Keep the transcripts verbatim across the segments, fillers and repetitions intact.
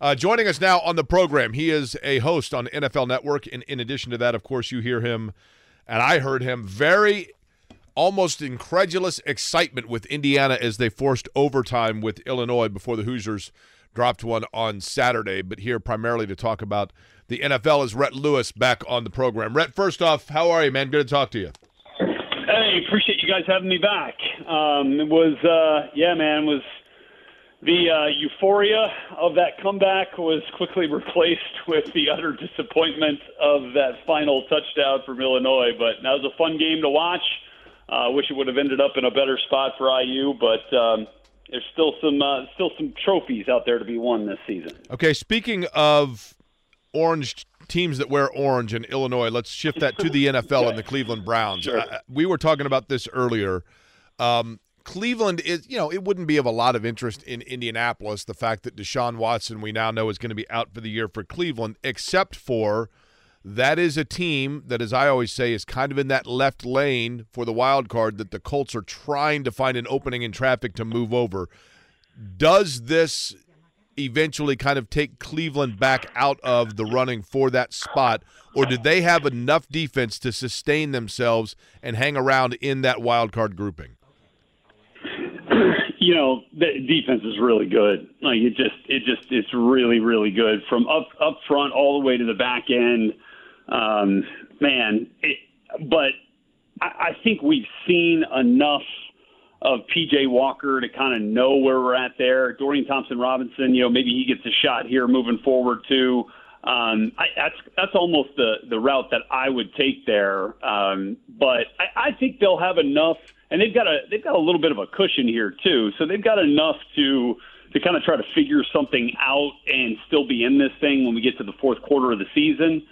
Uh, joining us now on the program, he is a host on N F L Network, and in addition to that, of course, you hear him, and I heard him, very almost incredulous excitement with Indiana as they forced overtime with Illinois before the Hoosiers dropped one on Saturday. But here primarily to talk about the N F L is Rhett Lewis back on the program. Rhett, first off, how are you, man? Good to talk to you. Hey, appreciate you guys having me back. Um, it was, uh, yeah, man, it was... The uh, euphoria of that comeback was quickly replaced with the utter disappointment of that final touchdown from Illinois. But that was a fun game to watch. I uh, wish it would have ended up in a better spot for I U, but um, there's still some uh, still some trophies out there to be won this season. Okay, speaking of orange teams that wear orange in Illinois, let's shift that to the N F L okay. and the Cleveland Browns. Sure. Uh, we were talking about this earlier. Um Cleveland is, you know, it wouldn't be of a lot of interest in Indianapolis, the fact that Deshaun Watson, we now know, is going to be out for the year for Cleveland, except for that is a team that, as I always say, is kind of in that left lane for the wild card that the Colts are trying to find an opening in traffic to move over. Does this eventually kind of take Cleveland back out of the running for that spot, or do they have enough defense to sustain themselves and hang around in that wild card grouping? You know, the defense is really good. Like it just, it just, it's really, really good from up up front all the way to the back end. Um, man, it, but I, I think we've seen enough of P J Walker to kind of know where we're at there. Dorian Thompson-Robinson, you know, maybe he gets a shot here moving forward too. Um, I, that's that's almost the, the route that I would take there. Um, but I, I think they'll have enough. And they've got a they've got a little bit of a cushion here too, so they've got enough to to kind of try to figure something out and still be in this thing when we get to the fourth quarter of the season.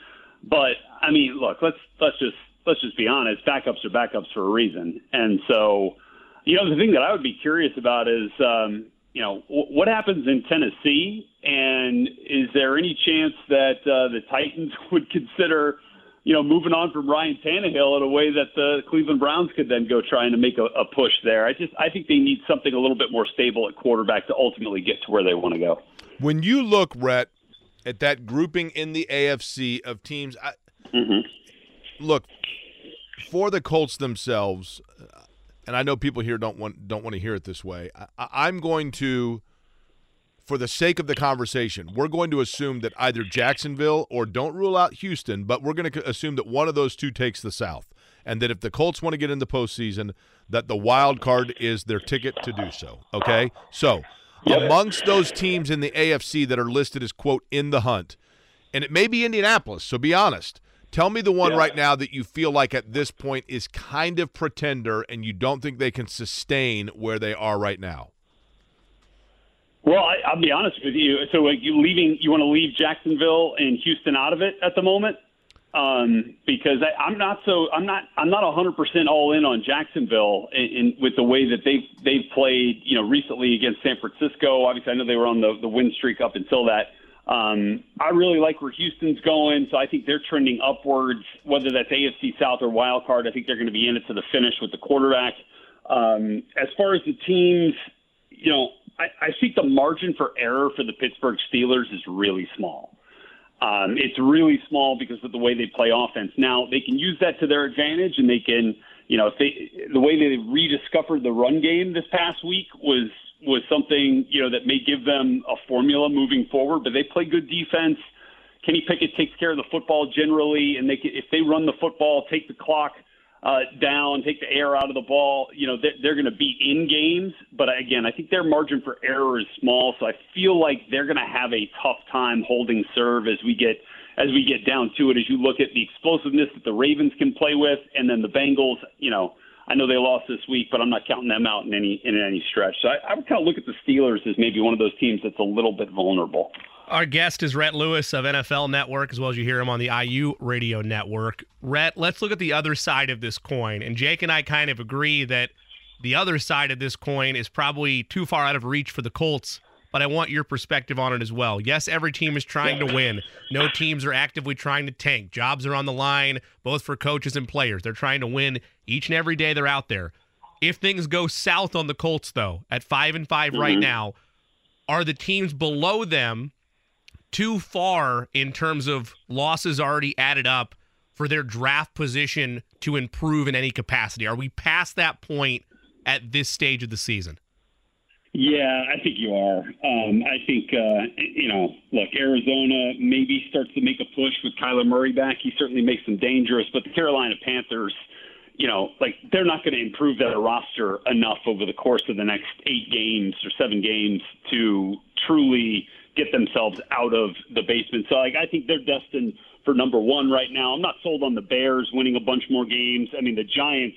But I mean, look, let's let's just let's just be honest. Backups are backups for a reason, and so you know the thing that I would be curious about is um, you know w- what happens in Tennessee, and is there any chance that uh, the Titans would consider, you know, moving on from Ryan Tannehill in a way that the Cleveland Browns could then go trying to make a, a push there. I just I think they need something a little bit more stable at quarterback to ultimately get to where they want to go. When you look, Rhett, at that grouping in the A F C of teams, I, mm-hmm. look, for the Colts themselves, and I know people here don't want don't want to hear it this way, I, I'm going to, for the sake of the conversation, we're going to assume that either Jacksonville or don't rule out Houston, but we're going to assume that one of those two takes the South, and that if the Colts want to get in the postseason, that the wild card is their ticket to do so, okay? So amongst those teams in the A F C that are listed as, quote, in the hunt, and it may be Indianapolis, so be honest. Tell me the one yeah. right now that you feel like at this point is kind of pretender and you don't think they can sustain where they are right now. Well, I, I'll be honest with you. So, like, you leaving, you want to leave Jacksonville and Houston out of it at the moment, um, because I, I'm not so I'm not I'm not one hundred percent all in on Jacksonville in, in with the way that they they've played, you know, recently against San Francisco. Obviously, I know they were on the, the win streak up until that. Um, I really like where Houston's going, so I think they're trending upwards. Whether that's A F C South or wild card, I think they're going to be in it to the finish with the quarterback. Um, as far as the teams, you know. I, I think the margin for error for the Pittsburgh Steelers is really small. Um, it's really small because of the way they play offense. Now, they can use that to their advantage, and they can, you know, if they, the way they rediscovered the run game this past week was was something, you know, that may give them a formula moving forward, but they play good defense. Kenny Pickett takes care of the football generally, and they can, if they run the football, take the clock Uh, down, take the air out of the ball, you know, they're, they're going to be in games. But, again, I think their margin for error is small, so I feel like they're going to have a tough time holding serve as we get as we get down to it, as you look at the explosiveness that the Ravens can play with, and then the Bengals, you know, I know they lost this week, but I'm not counting them out in any in any stretch. So I, I would kind of look at the Steelers as maybe one of those teams that's a little bit vulnerable. Our guest is Rhett Lewis of N F L Network, as well as you hear him on the I U Radio Network. Rhett, let's look at the other side of this coin. And Jake and I kind of agree that the other side of this coin is probably too far out of reach for the Colts, but I want your perspective on it as well. Yes, every team is trying to win. No teams are actively trying to tank. Jobs are on the line, both for coaches and players. They're trying to win each and every day they're out there. If things go south on the Colts, though, at five and five right now, are the teams below them too far in terms of losses already added up for their draft position to improve in any capacity? Are we past that point at this stage of the season? Yeah, I think you are. Um, I think, uh, you know, look, Arizona maybe starts to make a push with Kyler Murray back. He certainly makes them dangerous, but the Carolina Panthers, you know, like they're not going to improve that roster enough over the course of the next eight games or seven games to truly get themselves out of the basement. So like, I think they're destined for number one right now. I'm not sold on the Bears winning a bunch more games. I mean, the Giants,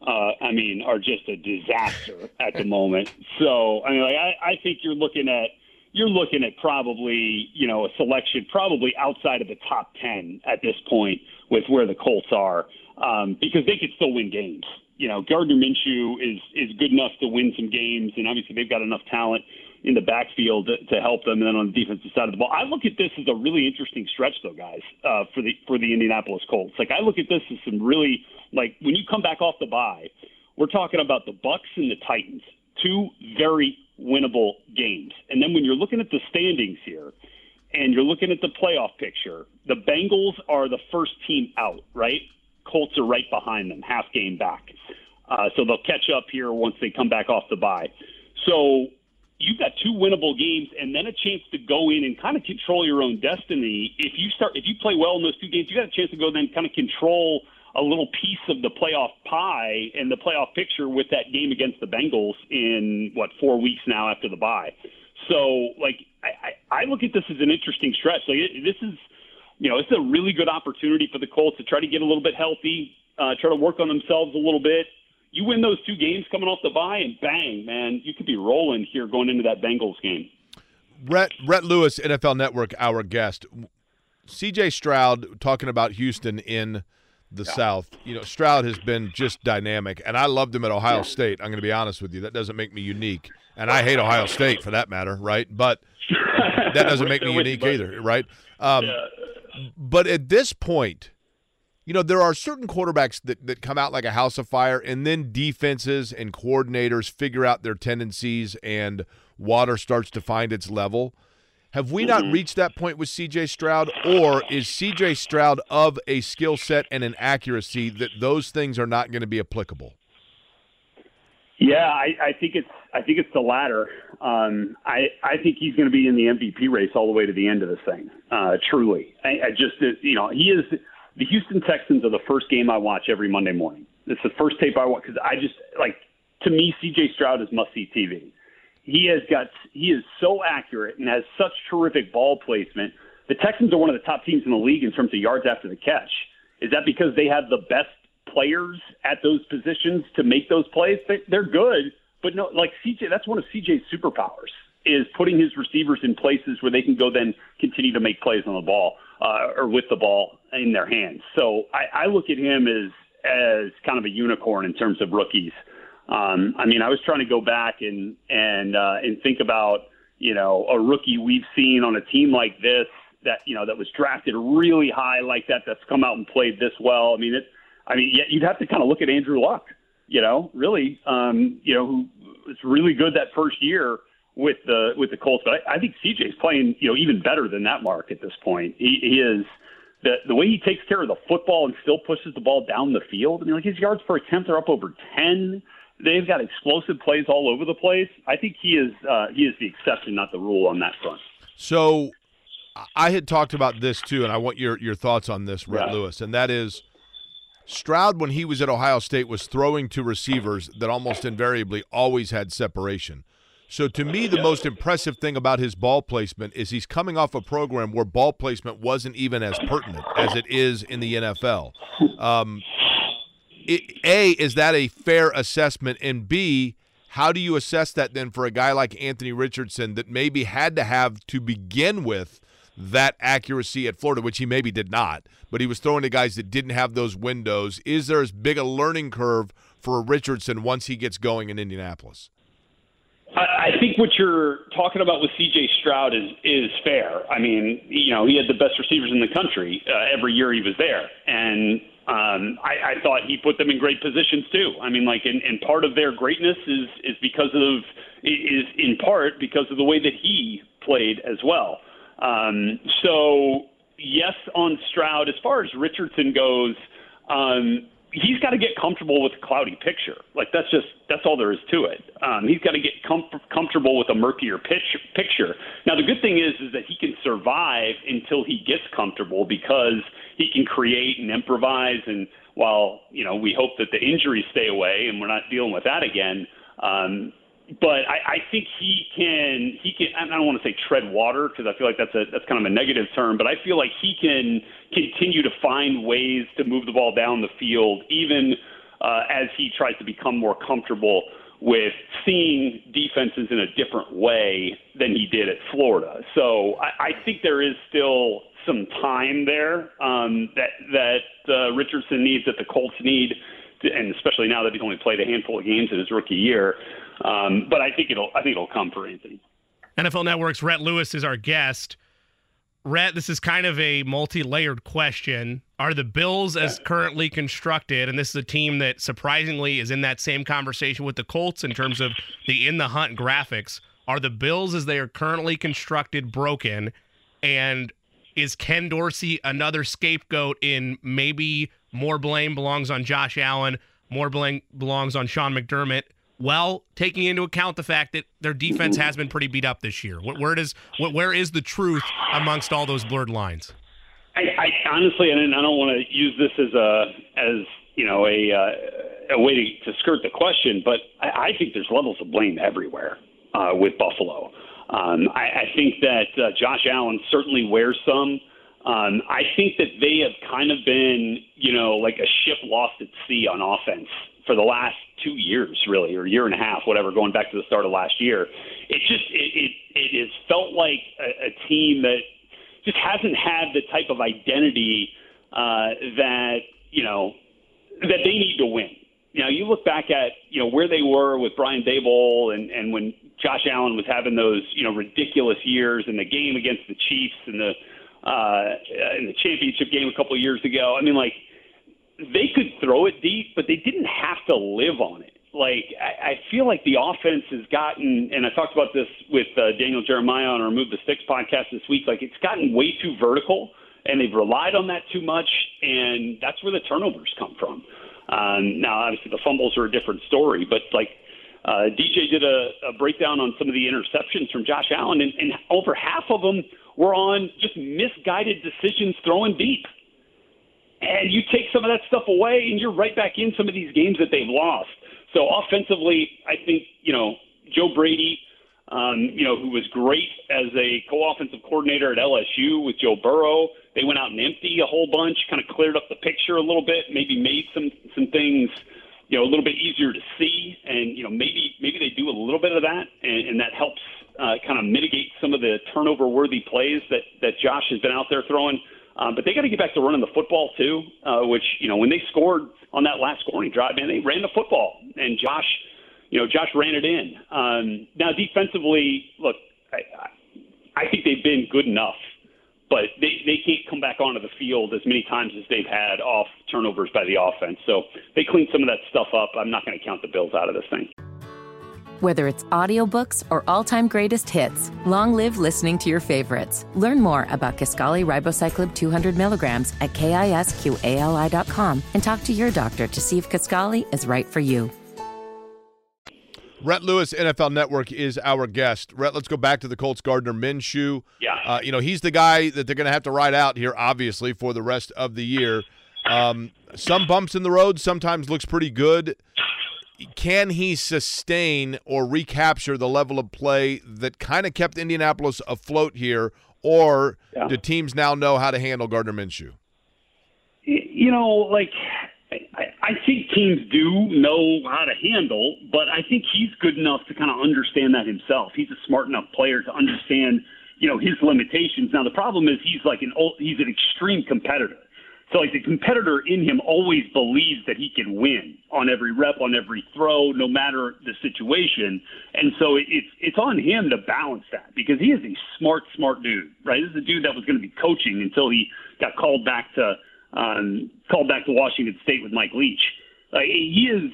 Uh, I mean, are just a disaster at the moment. So, I mean, like, I, I think you're looking at you're looking at probably, you know, a selection probably outside of the top ten at this point with where the Colts are, um, because they could still win games. You know, Gardner Minshew is is good enough to win some games, and obviously they've got enough talent in the backfield to, to help them. And then on the defensive side of the ball, I look at this as a really interesting stretch, though, guys, uh, for the for the Indianapolis Colts. Like, I look at this as some really, like, when you come back off the bye, we're talking about the Bucks and the Titans, two very winnable games. And then when you're looking at the standings here and you're looking at the playoff picture, the Bengals are the first team out, right? Colts are right behind them, half game back. Uh, so they'll catch up here once they come back off the bye. So you've got two winnable games and then a chance to go in and kind of control your own destiny. If you start, if you play well in those two games, you got a chance to go then kind of control a little piece of the playoff pie and the playoff picture with that game against the Bengals in, what, four weeks now after the bye. So, like, I, I, I look at this as an interesting stretch. Like, it, this is, you know, it's a really good opportunity for the Colts to try to get a little bit healthy, uh, try to work on themselves a little bit. You win those two games coming off the bye, and bang, man, you could be rolling here going into that Bengals game. Rhett, Rhett Lewis, N F L Network, our guest. C J. Stroud, talking about Houston in the yeah. South. You know, Stroud has been just dynamic, and I loved him at Ohio yeah. State. I'm going to be honest with you. That doesn't make me unique. And I hate Ohio State for that matter, right? But that doesn't make me unique either, right? Um, yeah. But at this point, you know, there are certain quarterbacks that, that come out like a house of fire, and then defenses and coordinators figure out their tendencies and water starts to find its level. Have we not reached that point with C J. Stroud, or is C J. Stroud of a skill set and an accuracy that those things are not going to be applicable? Yeah, I, I think it's I think it's the latter. Um, I I think he's going to be in the M V P race all the way to the end of this thing, uh, truly. I, I just, you know, he is – the Houston Texans are the first game I watch every Monday morning. It's the first tape I watch because I just, like, to me, C J. Stroud is must-see T V. He has got, he is so accurate and has such terrific ball placement. The Texans are one of the top teams in the league in terms of yards after the catch. Is that because they have the best players at those positions to make those plays? They, they're good, but no, like C J, that's one of C J's superpowers, is putting his receivers in places where they can go then continue to make plays on the ball, uh, or with the ball in their hands. So I, I look at him as as kind of a unicorn in terms of rookies. Um, I mean, I was trying to go back and and uh, and think about, you know, a rookie we've seen on a team like this that, you know, that was drafted really high like that, that's come out and played this well. I mean, it, I mean, you'd have to kind of look at Andrew Luck, you know, really, um, you know, who was really good that first year with the with the Colts, but I, I think C J's playing, you know, even better than that mark at this point. He, he is the the way he takes care of the football and still pushes the ball down the field. I mean, like, his yards per attempt are up over ten. They've got explosive plays all over the place. I think he is uh, he is the exception, not the rule on that front. So, I had talked about this too, and I want your your thoughts on this, Rhett yeah. Lewis, and that is, Stroud, when he was at Ohio State, was throwing to receivers that almost invariably always had separation. So, to me, the most impressive thing about his ball placement is he's coming off a program where ball placement wasn't even as pertinent as it is in the N F L. Um, it, A, is that a fair assessment? And B, How do you assess that then for a guy like Anthony Richardson that maybe had to have to begin with that accuracy at Florida, which he maybe did not, but he was throwing to guys that didn't have those windows? Is there as big a learning curve for Richardson once he gets going in Indianapolis? I think what you're talking about with C J. Stroud is is fair. I mean, you know, he had the best receivers in the country uh, every year he was there. And um, I, I thought he put them in great positions, too. I mean, like, and, and part of their greatness is, is because of – is in part because of the way that he played as well. Um, so, yes, on Stroud, as far as Richardson goes, um, he's got to get comfortable with a cloudy picture. Like, that's just – that's all there is to it. Um, he's got to get com- comfortable with a murkier pitch- picture. Now, the good thing is is that he can survive until he gets comfortable because he can create and improvise. And while, you know, we hope that the injuries stay away and we're not dealing with that again, um, but I, I think he can – he can. I don't want to say tread water because I feel like that's a that's kind of a negative term, but I feel like he can continue to find ways to move the ball down the field even uh, as he tries to become more comfortable with seeing defenses in a different way than he did at Florida. So I, I think there is still some time there um, that, that uh, Richardson needs, that the Colts need, to, and especially now that he's only played a handful of games in his rookie year. Um, but I think it'll I think it'll come for Anthony. N F L Network's Rhett Lewis is our guest. Rhett, this is kind of a multi-layered question. Are the Bills, as currently constructed, and this is a team that surprisingly is in that same conversation with the Colts in terms of the in the hunt graphics, are the Bills as they are currently constructed broken? And is Ken Dorsey another scapegoat in maybe more blame belongs on Josh Allen, more blame belongs on Sean McDermott? Well, taking into account the fact that their defense has been pretty beat up this year, where does where is the truth amongst all those blurred lines? I, I honestly, and I don't want to use this as a as you know a uh, a way to, to skirt the question, but I, I think there's levels of blame everywhere uh, with Buffalo. Um, I, I think that uh, Josh Allen certainly wears some. Um, I think that they have kind of been, you know, like a ship lost at sea on offense for the last two years, really, or year and a half, whatever, going back to the start of last year. It just it it, it has felt like a, a team that just hasn't had the type of identity uh, that, you know, that they need to win. You know, you look back at, you know, where they were with Brian Daboll and, and when Josh Allen was having those, you know, ridiculous years and the game against the Chiefs and the Uh, in the championship game a couple of years ago. I mean, like, they could throw it deep, but they didn't have to live on it. Like, I, I feel like the offense has gotten, and I talked about this with uh, Daniel Jeremiah on our Move the Sticks podcast this week, like, it's gotten way too vertical, and they've relied on that too much, and that's where the turnovers come from. Um, now, obviously, the fumbles are a different story, but, like, uh, D J did a, a breakdown on some of the interceptions from Josh Allen, and, and over half of them we're on just misguided decisions throwing deep. And you take some of that stuff away, and you're right back in some of these games that they've lost. So offensively, I think, you know, Joe Brady, um, you know, who was great as a co-offensive coordinator at L S U with Joe Burrow, they went out and empty a whole bunch, kind of cleared up the picture a little bit, maybe made some some things, you know, a little bit easier to see. And, you know, maybe maybe they do a little bit of that, and, and that helps Uh, kind of mitigate some of the turnover-worthy plays that, that Josh has been out there throwing. Um, but they got to get back to running the football, too, uh, which, you know, when they scored on that last scoring drive, man, they ran the football. And Josh, you know, Josh ran it in. Um, now, defensively, look, I, I think they've been good enough, but they, they can't come back onto the field as many times as they've had off turnovers by the offense. So they cleaned some of that stuff up. I'm not going to count the Bills out of this thing. Whether it's audiobooks or all-time greatest hits, long live listening to your favorites. Learn more about Kisqali ribociclib two hundred milligrams at kisqali dot com and talk to your doctor to see if Kisqali is right for you. Rhett Lewis, N F L Network, is our guest. Rhett, let's go back to the Colts, Gardner Minshew. Yeah. Uh, you know, he's the guy that they're going to have to ride out here, obviously, for the rest of the year. Um, some bumps in the road, sometimes looks pretty good. Can he sustain or recapture the level of play that kind of kept Indianapolis afloat here, or yeah. do teams now know how to handle Gardner Minshew? You know, like, I think teams do know how to handle, but I think he's good enough to kind of understand that himself. He's a smart enough player to understand, you know, his limitations. Now, the problem is he's like an old, he's an extreme competitor. So, like, the competitor in him always believes that he can win on every rep, on every throw, no matter the situation. And so it's it's on him to balance that, because he is a smart, smart dude, right? This is a dude that was going to be coaching until he got called back to – Um, called back to Washington State with Mike Leach. Uh, he is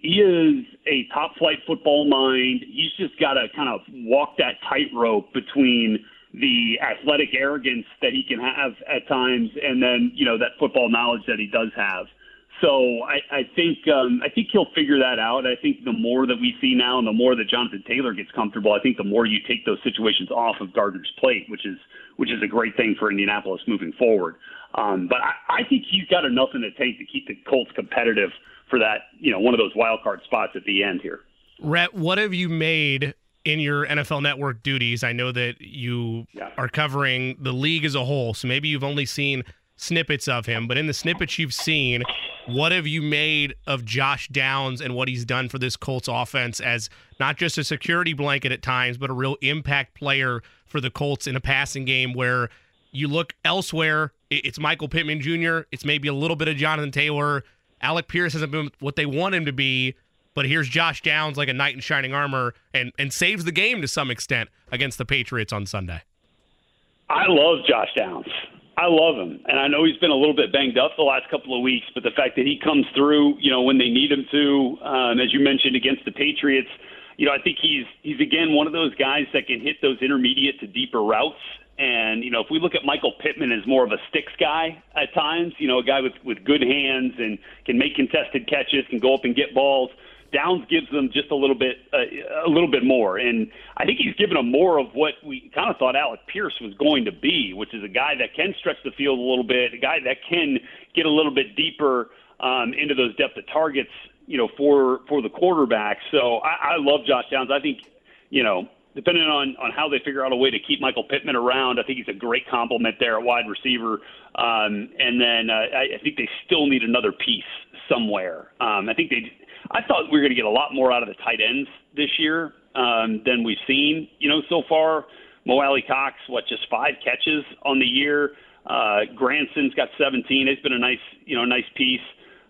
he is a top-flight football mind. He's just got to kind of walk that tightrope between the athletic arrogance that he can have at times and then, you know, that football knowledge that he does have. So I, I think um, I think he'll figure that out. I think the more that we see now and the more that Jonathan Taylor gets comfortable, I think the more you take those situations off of Gardner's plate, which is which is a great thing for Indianapolis moving forward. Um, but I, I think he's got enough in the tank to keep the Colts competitive for that, you know, one of those wild card spots at the end here. Rhett, what have you made in your N F L Network duties? I know that you yeah. are covering the league as a whole, so maybe you've only seen snippets of him. But in the snippets you've seen, what have you made of Josh Downs and what he's done for this Colts offense as not just a security blanket at times, but a real impact player for the Colts in a passing game where you look elsewhere? It's Michael Pittman Junior It's maybe a little bit of Jonathan Taylor. Alec Pierce hasn't been what they want him to be, but here's Josh Downs like a knight in shining armor and, and saves the game to some extent against the Patriots on Sunday. I love Josh Downs. I love him. And I know he's been a little bit banged up the last couple of weeks, but the fact that he comes through, you know, when they need him to, um, as you mentioned, against the Patriots, you know, I think he's, he's again, one of those guys that can hit those intermediate to deeper routes. And, you know, if we look at Michael Pittman as more of a sticks guy at times, you know, a guy with, with good hands and can make contested catches, can go up and get balls, Downs gives them just a little bit uh, a little bit more. And I think he's given them more of what we kind of thought Alec Pierce was going to be, which is a guy that can stretch the field a little bit, a guy that can get a little bit deeper um, into those depth of targets, you know, for, for the quarterback. So I, I love Josh Downs. I think, you know, depending on, on how they figure out a way to keep Michael Pittman around, I think he's a great complement there at wide receiver. Um, and then uh, I, I think they still need another piece somewhere. Um, I think they I thought we were going to get a lot more out of the tight ends this year um, than we've seen, you know, so far. Mo Alley Cox, what, just five catches on the year. Uh, Granson's got seventeen. It's been a nice, you know, nice piece.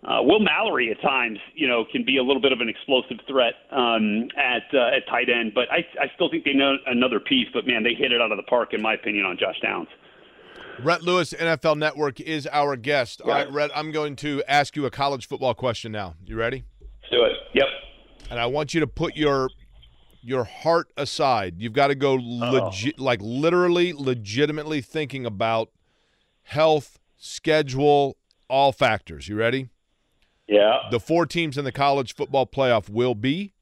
Uh, Will Mallory at times, you know, can be a little bit of an explosive threat um, at uh, at tight end, but I, I still think they know another piece. But man, they hit it out of the park, in my opinion, on Josh Downs. Rhett Lewis, N F L Network, is our guest. All right, Rhett, I'm going to ask you a college football question now. You ready? Do it. Yep. And I want you to put your your heart aside. You've got to go legit, like literally, legitimately thinking about health, schedule, all factors. You ready? Yeah. The four teams in the college football playoff will be?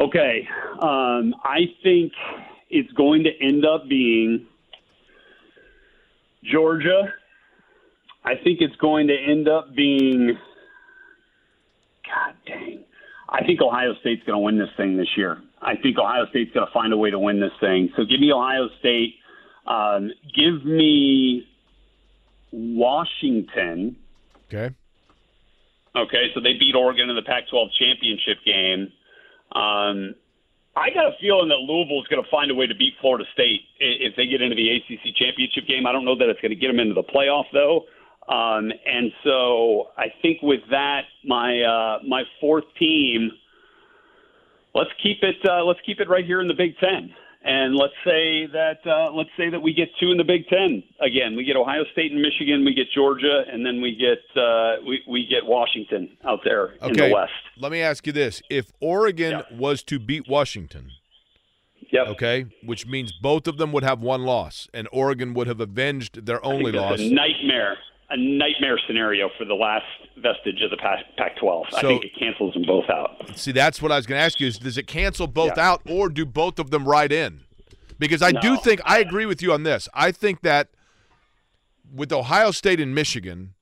Okay. Um, I think it's going to end up being Georgia. I think it's going to end up being – God dang. I think Ohio State's going to win this thing this year. I think Ohio State's going to find a way to win this thing. So give me Ohio State. Um, give me Washington. Okay. Okay, so they beat Oregon in the Pac twelve championship game. Um, I got a feeling that Louisville's going to find a way to beat Florida State if they get into the A C C championship game. I don't know that it's going to get them into the playoff, though. Um, and so I think with that, my uh, my fourth team, let's keep it uh, let's keep it right here in the Big Ten, and let's say that uh, let's say that we get two in the Big Ten again. We get Ohio State and Michigan, we get Georgia, and then we get uh, we we get Washington out there okay. in the West. Let me ask you this: if Oregon yep. was to beat Washington, yep. okay, which means both of them would have one loss, and Oregon would have avenged their only I think that's loss. A nightmare. A nightmare scenario for the last vestige of the Pac twelve. So, I think it cancels them both out. See, that's what I was going to ask you is, does it cancel both yeah. out or do both of them ride in? Because I no. do think – I agree with you on this. I think that with Ohio State and Michigan,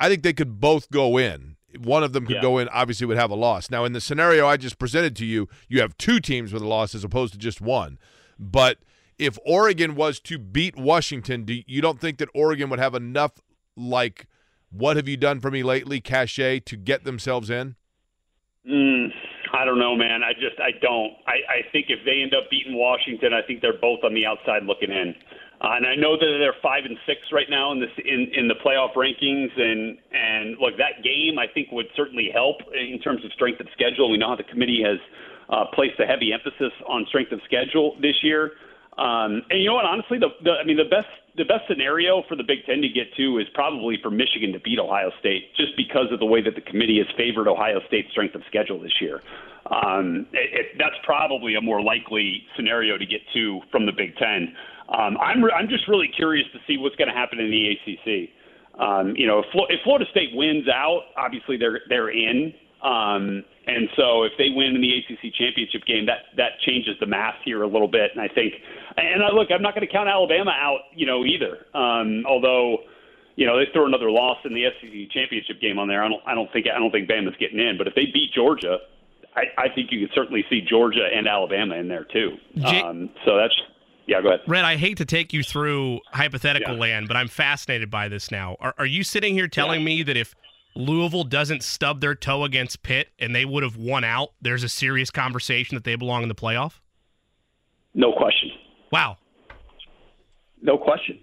I think they could both go in. One of them could yeah. go in, obviously would have a loss. Now, in the scenario I just presented to you, you have two teams with a loss as opposed to just one. But if Oregon was to beat Washington, do you don't think that Oregon would have enough – like what have you done for me lately cachet to get themselves in? Mm, I don't know, man. I just, I don't. I, I think if they end up beating Washington, I think they're both on the outside looking in. Uh, and I know that they're five and six right now in, this, in in the playoff rankings, and and look, that game I think would certainly help in terms of strength of schedule. We know how the committee has uh, placed a heavy emphasis on strength of schedule this year. Um, and you know what? Honestly, the, the I mean, the best the best scenario for the Big Ten to get to is probably for Michigan to beat Ohio State, just because of the way that the committee has favored Ohio State's strength of schedule this year. Um, it, it, that's probably a more likely scenario to get to from the Big Ten. Um, I'm re- I'm just really curious to see what's going to happen in the A C C. Um, you know, if, Flo- if Florida State wins out, obviously they're they're in. Um, and so if they win in the A C C championship game, that that changes the math here a little bit. And I think, and I, look, I'm not going to count Alabama out, you know, either. Um, although, you know, they throw another loss in the S E C championship game on there. I don't I don't think I don't think Bama's getting in. But if they beat Georgia, I, I think you could certainly see Georgia and Alabama in there too. Um, so that's. Yeah, go ahead. Rhett, I hate to take you through hypothetical yeah. land, but I'm fascinated by this now. Are, are you sitting here telling yeah. me that if Louisville doesn't stub their toe against Pitt and they would have won out, there's a serious conversation that they belong in the playoff? No question. Wow. No question.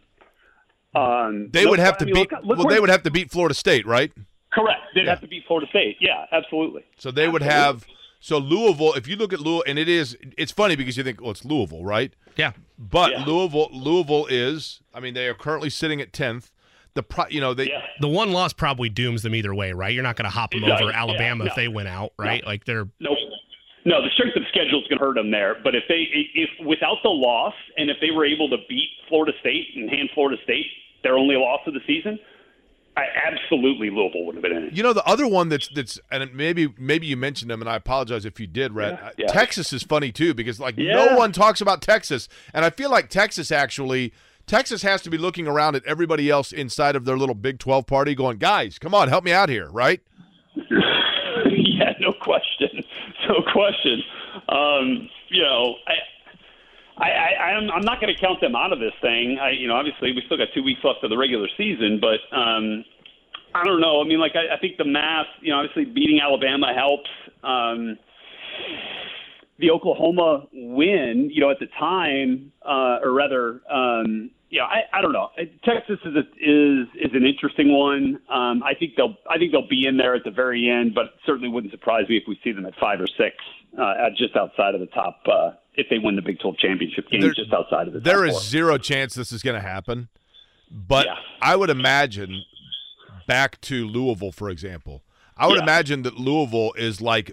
Um, they no, would have I mean, to beat. Look, look well, they would have to beat Florida State, right? Correct. They'd yeah. have to beat Florida State. Yeah, absolutely. So they absolutely. would have. So Louisville, if you look at Louisville, and it is, it's funny because you think, well, it's Louisville, right? Yeah. But yeah. Louisville, Louisville is, I mean, they are currently sitting at tenth. The pro, you know, they yeah. the one loss probably dooms them either way, right? You're not going to hop them no, over Alabama yeah, no. if they went out, right? No. Like they're no, no. The strength of schedule is going to hurt them there. But if they, if without the loss, and if they were able to beat Florida State and hand Florida State their only loss of the season. I absolutely Louisville would have been in it. You know, the other one that's that's and maybe maybe you mentioned them, and I apologize if you did, Rhett. Yeah, yeah. Texas is funny too because like yeah. no one talks about Texas, and I feel like Texas actually Texas has to be looking around at everybody else inside of their little Big twelve party, going, guys, come on, help me out here, right? yeah, no question, no question. Um, you know. I, I, I, I'm, I'm not going to count them out of this thing. I, you know, obviously we still got two weeks left of the regular season, but um, I don't know. I mean, like I, I think the math, you know, obviously beating Alabama helps. Um, the Oklahoma win, you know, at the time, uh, or rather, um, yeah, I, I don't know. Texas is a, is is an interesting one. Um, I think they'll I think they'll be in there at the very end, but certainly wouldn't surprise me if we see them at five or six, uh, just outside of the top. Uh, if they win the Big twelve championship game, there, just outside of the there is four. Zero chance this is going to happen. But yeah. I would imagine back to Louisville, for example. I would yeah. imagine that Louisville is like,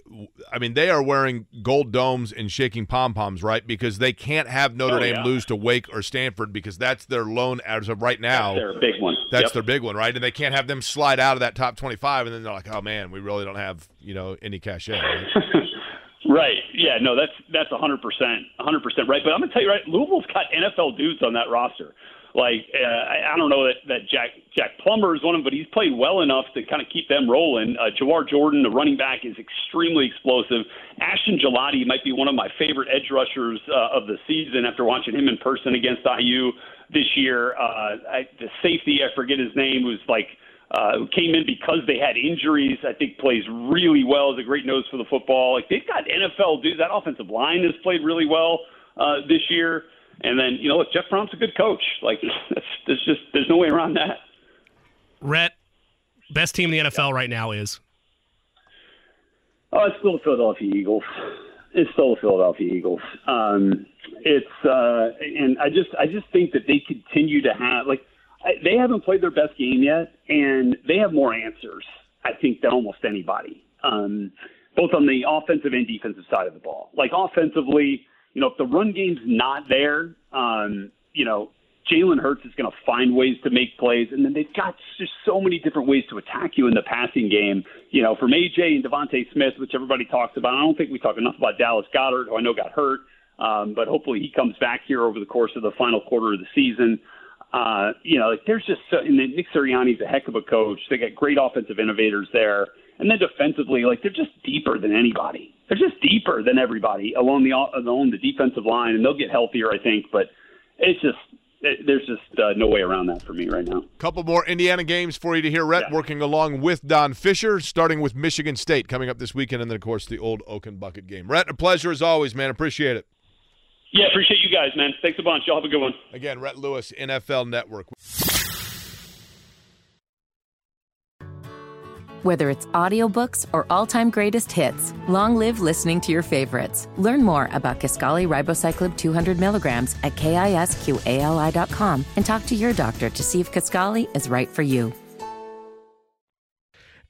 I mean, they are wearing gold domes and shaking pom-poms, right? Because they can't have Notre oh, Dame yeah. lose to Wake or Stanford because that's their lone as of right now. That's their big one. That's yep. their big one, right? And they can't have them slide out of that top twenty-five, and then they're like, oh, man, we really don't have, you know, any cachet. Right? Right. Yeah, no, that's that's one hundred percent, one hundred percent right. But I'm going to tell you, right, Louisville's got N F L dudes on that roster. Like, uh, I, I don't know that, that Jack Jack Plummer is one of them, but he's played well enough to kind of keep them rolling. Uh, Jawar Jordan, the running back, is extremely explosive. Ashton Gelati might be one of my favorite edge rushers uh, of the season after watching him in person against I U this year. Uh, I, the safety, I forget his name, was like – Uh, who came in because they had injuries, I think plays really well, is a great nose for the football. Like they've got N F L dudes. That offensive line has played really well uh, this year. And then, you know, look, Jeff Fromm's a good coach. Like, that's, that's just, there's no way around that. Rhett, best team in the N F L yeah. right now is? Oh, it's still the Philadelphia Eagles. It's still the Philadelphia Eagles. Um, it's, uh, and I just, I just think that they continue to have, like, they haven't played their best game yet, and they have more answers, I think, than almost anybody, um, both on the offensive and defensive side of the ball. Like, offensively, you know, if the run game's not there, um, you know, Jalen Hurts is going to find ways to make plays, and then they've got just so many different ways to attack you in the passing game. You know, from A J and Devontae Smith, which everybody talks about, I don't think we talk enough about Dallas Goedert, who I know got hurt, um, but hopefully he comes back here over the course of the final quarter of the season. Uh, you know, like there's just so, and then Nick Sirianni's a heck of a coach. They got great offensive innovators there, and then defensively, like they're just deeper than anybody. They're just deeper than everybody along the along the defensive line, and they'll get healthier, I think. But it's just there's just uh, no way around that for me right now. Couple more Indiana games for you to hear, Rhett, yeah. working along with Don Fisher, starting with Michigan State coming up this weekend, and then, of course, the old Oak and Bucket game. Rhett, a pleasure as always, man. Appreciate it. Yeah, appreciate you guys, man. Thanks a bunch. Y'all have a good one. Again, Rhett Lewis, N F L Network. Whether it's audiobooks or all-time greatest hits, long live listening to your favorites. Learn more about Kisqali ribociclib two hundred milligrams at kisqali dot com and talk to your doctor to see if Kisqali is right for you.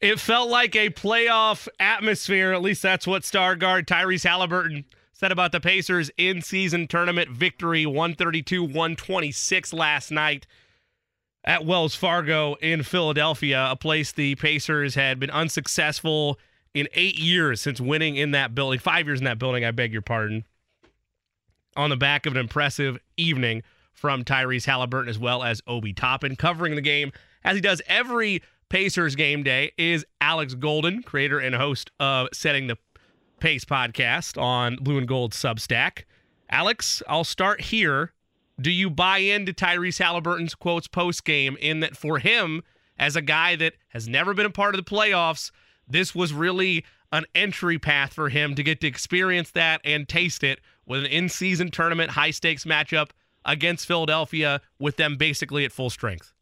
It felt like a playoff atmosphere. At least that's what star guard Tyrese Haliburton said about the Pacers' in-season tournament victory, one thirty-two to one twenty-six last night at Wells Fargo in Philadelphia, a place the Pacers had been unsuccessful in eight years since winning in that building, five years in that building, I beg your pardon, on the back of an impressive evening from Tyrese Haliburton as well as Obi Toppin. Covering the game, as he does every Pacers game day, is Alex Golden, creator and host of Setting the Pace podcast on Blue and Gold Substack. Alex, I'll start here. Do you buy into Tyrese Haliburton's quotes post-game in that for him, as a guy that has never been a part of the playoffs, this was really an entry path for him to get to experience that and taste it with an in-season tournament high-stakes matchup against Philadelphia with them basically at full strength?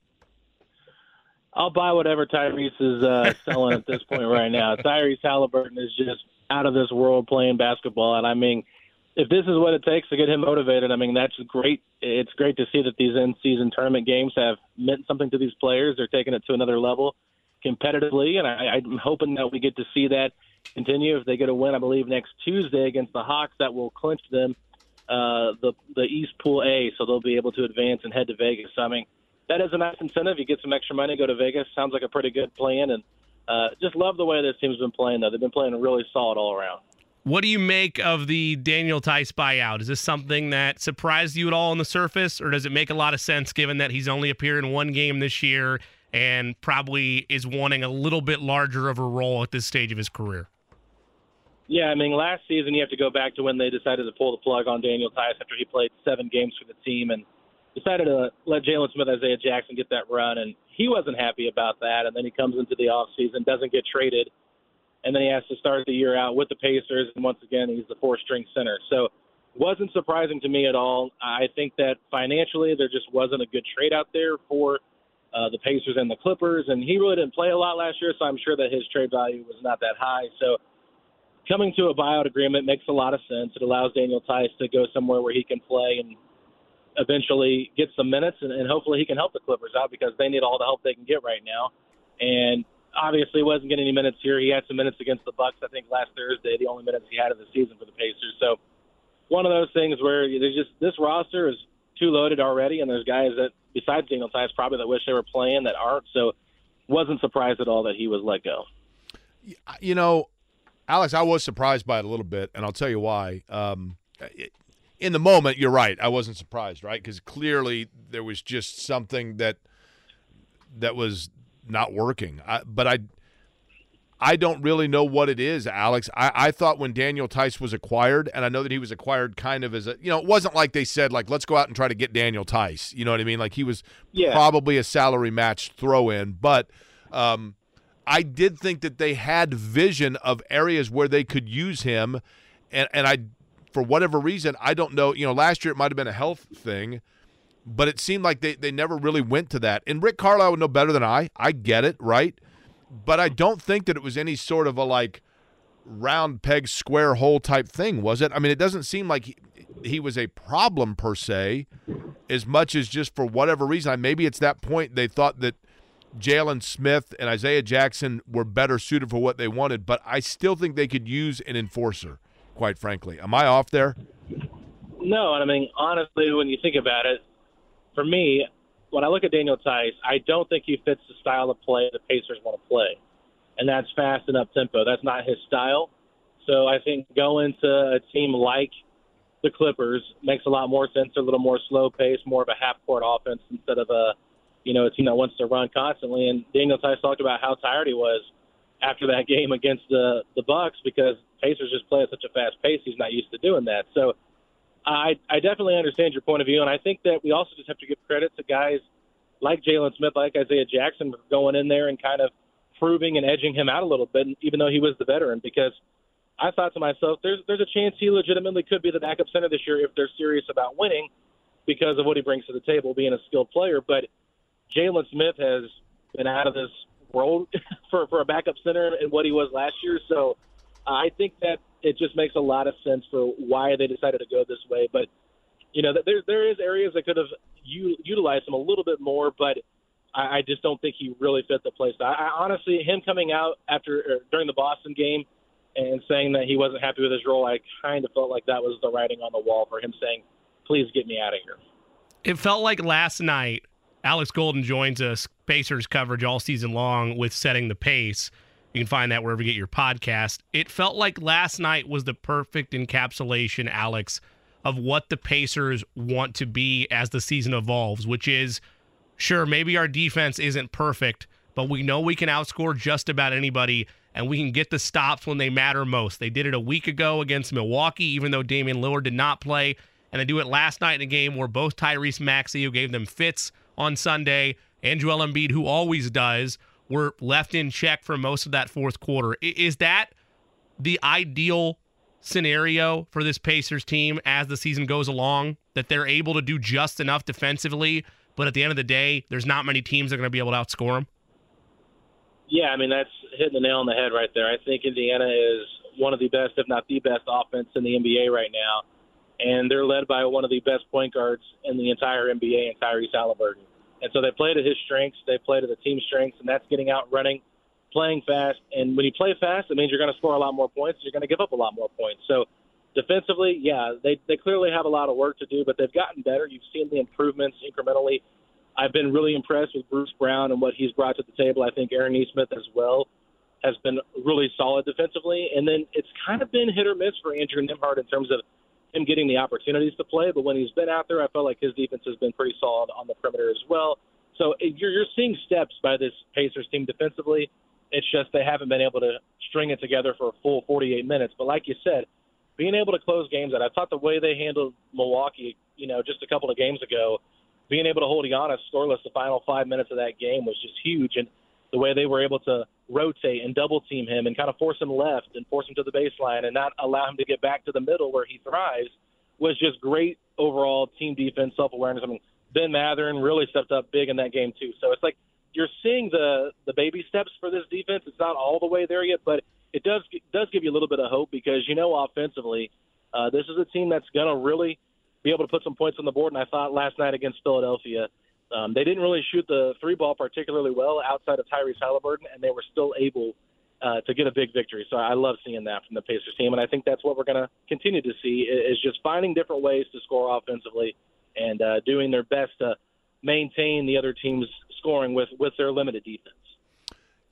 I'll buy whatever Tyrese is uh, selling at this point right now. Tyrese Haliburton is just out of this world playing basketball, and I mean – if this is what it takes to get him motivated, I mean, that's great. It's great to see that these in-season tournament games have meant something to these players. They're taking it to another level competitively, and I, I'm hoping that we get to see that continue. If they get a win, I believe, next Tuesday against the Hawks, that will clinch them uh, the, the East Pool A, so they'll be able to advance and head to Vegas. So, I mean, that is a nice incentive. You get some extra money, go to Vegas. Sounds like a pretty good plan, and uh, just love the way this team's been playing, though. They've been playing really solid all around. What do you make of the Daniel Theis buyout? Is this something that surprised you at all on the surface, or does it make a lot of sense given that he's only appeared in one game this year and probably is wanting a little bit larger of a role at this stage of his career? Yeah, I mean, last season you have to go back to when they decided to pull the plug on Daniel Theis after he played seven games for the team and decided to let Jalen Smith, Isaiah Jackson get that run, and he wasn't happy about that, and then he comes into the offseason, doesn't get traded, and then he has to start the year out with the Pacers, and once again, he's the four-string center. So wasn't surprising to me at all. I think that financially there just wasn't a good trade out there for uh, the Pacers and the Clippers, and he really didn't play a lot last year, so I'm sure that his trade value was not that high. So coming to a buyout agreement makes a lot of sense. It allows Daniel Theis to go somewhere where he can play and eventually get some minutes, and, and hopefully he can help the Clippers out because they need all the help they can get right now. And obviously wasn't getting any minutes here. He had some minutes against the Bucks, I think, last Thursday, the only minutes he had of the season for the Pacers. So one of those things where there's just this roster is too loaded already, and there's guys that, besides Daniel Theis, probably that wish they were playing that aren't. So wasn't surprised at all that he was let go. You know, Alex, I was surprised by it a little bit, and I'll tell you why. Um, it, in the moment, you're right. I wasn't surprised, right? Because clearly there was just something that that was – not working. I, but I I don't really know what it is, Alex. I, I thought when Daniel Theis was acquired, and I know that he was acquired kind of as a, you know, it wasn't like they said, like, let's go out and try to get Daniel Theis. You know what I mean? Like, he was yeah. probably a salary match throw-in. But um, I did think that they had vision of areas where they could use him. And, and I, for whatever reason, I don't know. You know, last year it might have been a health thing. But it seemed like they, they never really went to that. And Rick Carlisle would know better than I. I get it, right? But I don't think that it was any sort of a, like, round peg, square hole type thing, was it? I mean, it doesn't seem like he, he was a problem per se as much as just for whatever reason. Maybe it's that point they thought that Jalen Smith and Isaiah Jackson were better suited for what they wanted. But I still think they could use an enforcer, quite frankly. Am I off there? No, I mean, honestly, when you think about it, for me, when I look at Daniel Theis, I don't think he fits the style of play the Pacers want to play, and that's fast and up-tempo. That's not his style. So I think going to a team like the Clippers makes a lot more sense. They're a little more slow-paced, more of a half-court offense instead of a, you know, a team that wants to run constantly. And Daniel Theis talked about how tired he was after that game against the the Bucks because Pacers just play at such a fast pace. He's not used to doing that. So I, I definitely understand your point of view, and I think that we also just have to give credit to guys like Jalen Smith, like Isaiah Jackson, going in there and kind of proving and edging him out a little bit, even though he was the veteran, because I thought to myself, there's there's a chance he legitimately could be the backup center this year if they're serious about winning because of what he brings to the table, being a skilled player. But Jalen Smith has been out of this world for, for a backup center and what he was last year. So I think that it just makes a lot of sense for why they decided to go this way. But, you know, there there is areas that could have u- utilized him a little bit more, but I, I just don't think he really fit the place. I, I honestly, him coming out after during the Boston game and saying that he wasn't happy with his role, I kind of felt like that was the writing on the wall for him saying, please get me out of here. It felt like last night, Alex Golden joins us, Pacers coverage all season long with Setting the Pace. You can find that wherever you get your podcast. It felt like last night was the perfect encapsulation, Alex, of what the Pacers want to be as the season evolves, which is, sure, maybe our defense isn't perfect, but we know we can outscore just about anybody, and we can get the stops when they matter most. They did it a week ago against Milwaukee, even though Damian Lillard did not play, and they do it last night in a game where both Tyrese Maxey, who gave them fits on Sunday, and Joel Embiid, who always does, were left in check for most of that fourth quarter. Is that the ideal scenario for this Pacers team as the season goes along, that they're able to do just enough defensively, but at the end of the day, there's not many teams that are going to be able to outscore them? Yeah, I mean, that's hitting the nail on the head right there. I think Indiana is one of the best, if not the best, offense in the N B A right now, and they're led by one of the best point guards in the entire N B A, and Tyrese Haliburton. And so they play to his strengths, they play to the team's strengths, and that's getting out running, playing fast. And when you play fast, it means you're going to score a lot more points, you're going to give up a lot more points. So defensively, yeah, they, they clearly have a lot of work to do, but they've gotten better. You've seen the improvements incrementally. I've been really impressed with Bruce Brown and what he's brought to the table. I think Aaron Nesmith as well has been really solid defensively. And then it's kind of been hit or miss for Andrew Nembhard in terms of him getting the opportunities to play, but when he's been out there, I felt like his defense has been pretty solid on the perimeter as well. So you're, you're seeing steps by this Pacers team defensively. It's just they haven't been able to string it together for a full forty-eight minutes. But like you said, being able to close games out, I thought the way they handled Milwaukee, you know, just a couple of games ago, being able to hold Giannis scoreless the final five minutes of that game was just huge. And the way they were able to rotate and double-team him and kind of force him left and force him to the baseline and not allow him to get back to the middle where he thrives was just great overall team defense, self-awareness. I mean, Ben Matherin really stepped up big in that game too. So it's like you're seeing the, the baby steps for this defense. It's not all the way there yet, but it does does give you a little bit of hope because, you know, offensively, uh, this is a team that's going to really be able to put some points on the board. And I thought last night against Philadelphia, Um, they didn't really shoot the three ball particularly well outside of Tyrese Haliburton, and they were still able uh, to get a big victory. So I love seeing that from the Pacers team, and I think that's what we're going to continue to see is just finding different ways to score offensively and uh, doing their best to maintain the other team's scoring with, with their limited defense.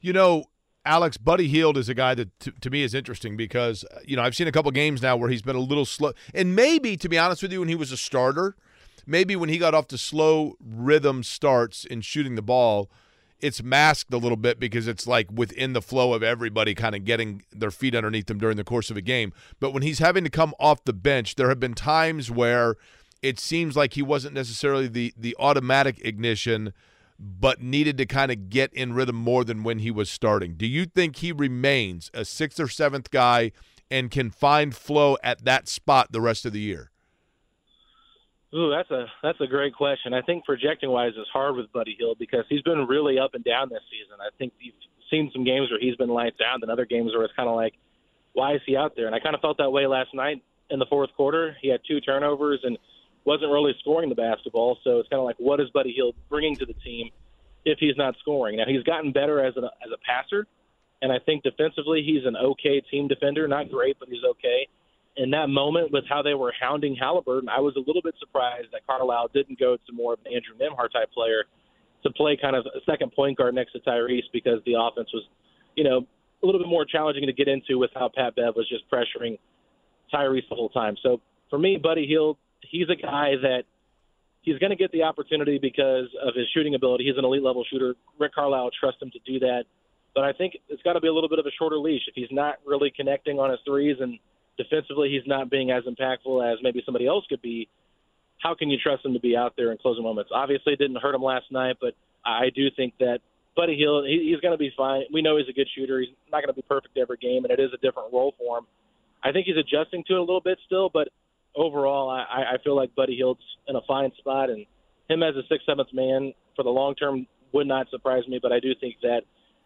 You know, Alex, Buddy Hield is a guy that t- to me is interesting because, you know, I've seen a couple games now where he's been a little slow. And maybe, to be honest with you, when he was a starter, maybe when he got off to slow rhythm starts in shooting the ball, it's masked a little bit because it's like within the flow of everybody kind of getting their feet underneath them during the course of a game. But when he's having to come off the bench, there have been times where it seems like he wasn't necessarily the, the automatic ignition, but needed to kind of get in rhythm more than when he was starting. Do you think he remains a sixth or seventh guy and can find flow at that spot the rest of the year? Ooh, that's a that's a great question. I think projecting-wise is hard with Buddy Hield because he's been really up and down this season. I think you've seen some games where he's been lights out and other games where it's kind of like, why is he out there? And I kind of felt that way last night in the fourth quarter. He had two turnovers and wasn't really scoring the basketball, so it's kind of like, what is Buddy Hield bringing to the team if he's not scoring? Now, he's gotten better as a, as a passer, and I think defensively he's an okay team defender. Not great, but he's okay. In that moment with how they were hounding Haliburton, I was a little bit surprised that Carlisle didn't go to more of an Andrew Nembhard-type player to play kind of a second point guard next to Tyrese because the offense was, you know, a little bit more challenging to get into with how Pat Bev was just pressuring Tyrese the whole time. So for me, Buddy Hield, he's a guy that he's going to get the opportunity because of his shooting ability. He's an elite-level shooter. Rick Carlisle trusts him to do that. But I think it's got to be a little bit of a shorter leash. If he's not really connecting on his threes and defensively he's not being as impactful as maybe somebody else could be, how can you trust him to be out there in closing moments? Obviously, it didn't hurt him last night, but I do think that Buddy Hield, he, he's going to be fine. We know he's a good shooter. He's not going to be perfect every game, and it is a different role for him. I think he's adjusting to it a little bit still, but overall, I, I feel like Buddy Hield's in a fine spot, and him as a sixth, seventh man for the long term would not surprise me, but I do think that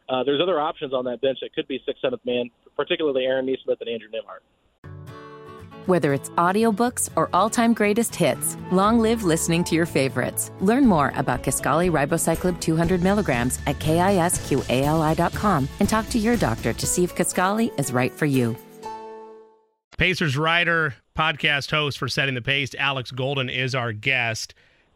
uh, there's other options on that bench that could be sixth, seventh man, particularly Aaron Nesmith and Andrew Nembhard. Whether it's audiobooks or all-time greatest hits, long live listening to your favorites. Learn more about Kisqali ribociclib two hundred milligrams at kisqali dot com and talk to your doctor to see if Kisqali is right for you. Pacers writer, podcast host for Setting the Pace, Alex Golden is our guest.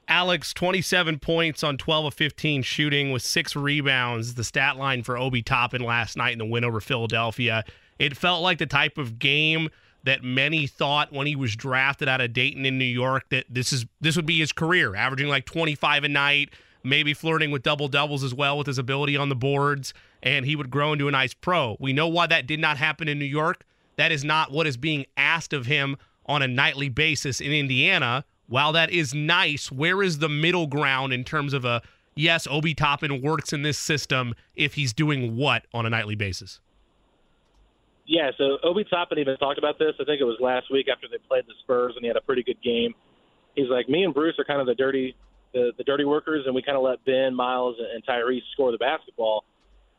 Alex, twenty-seven points on twelve of fifteen shooting with six rebounds, the stat line for Obi Toppin last night in the win over Philadelphia. It felt like the type of game that many thought when he was drafted out of Dayton in New York that this is this would be his career, averaging like twenty-five a night, maybe flirting with double-doubles as well with his ability on the boards, and he would grow into a nice pro. We know why that did not happen in New York. That is not what is being asked of him on a nightly basis in Indiana. While that is nice, where is the middle ground in terms of a, yes, Obi Toppin works in this system if he's doing what on a nightly basis? Yeah, so Obi Toppin even talked about this. I think it was last week after they played the Spurs, and he had a pretty good game. He's like, me and Bruce are kind of the dirty the, the dirty workers, and we kind of let Ben, Miles, and Tyrese score the basketball.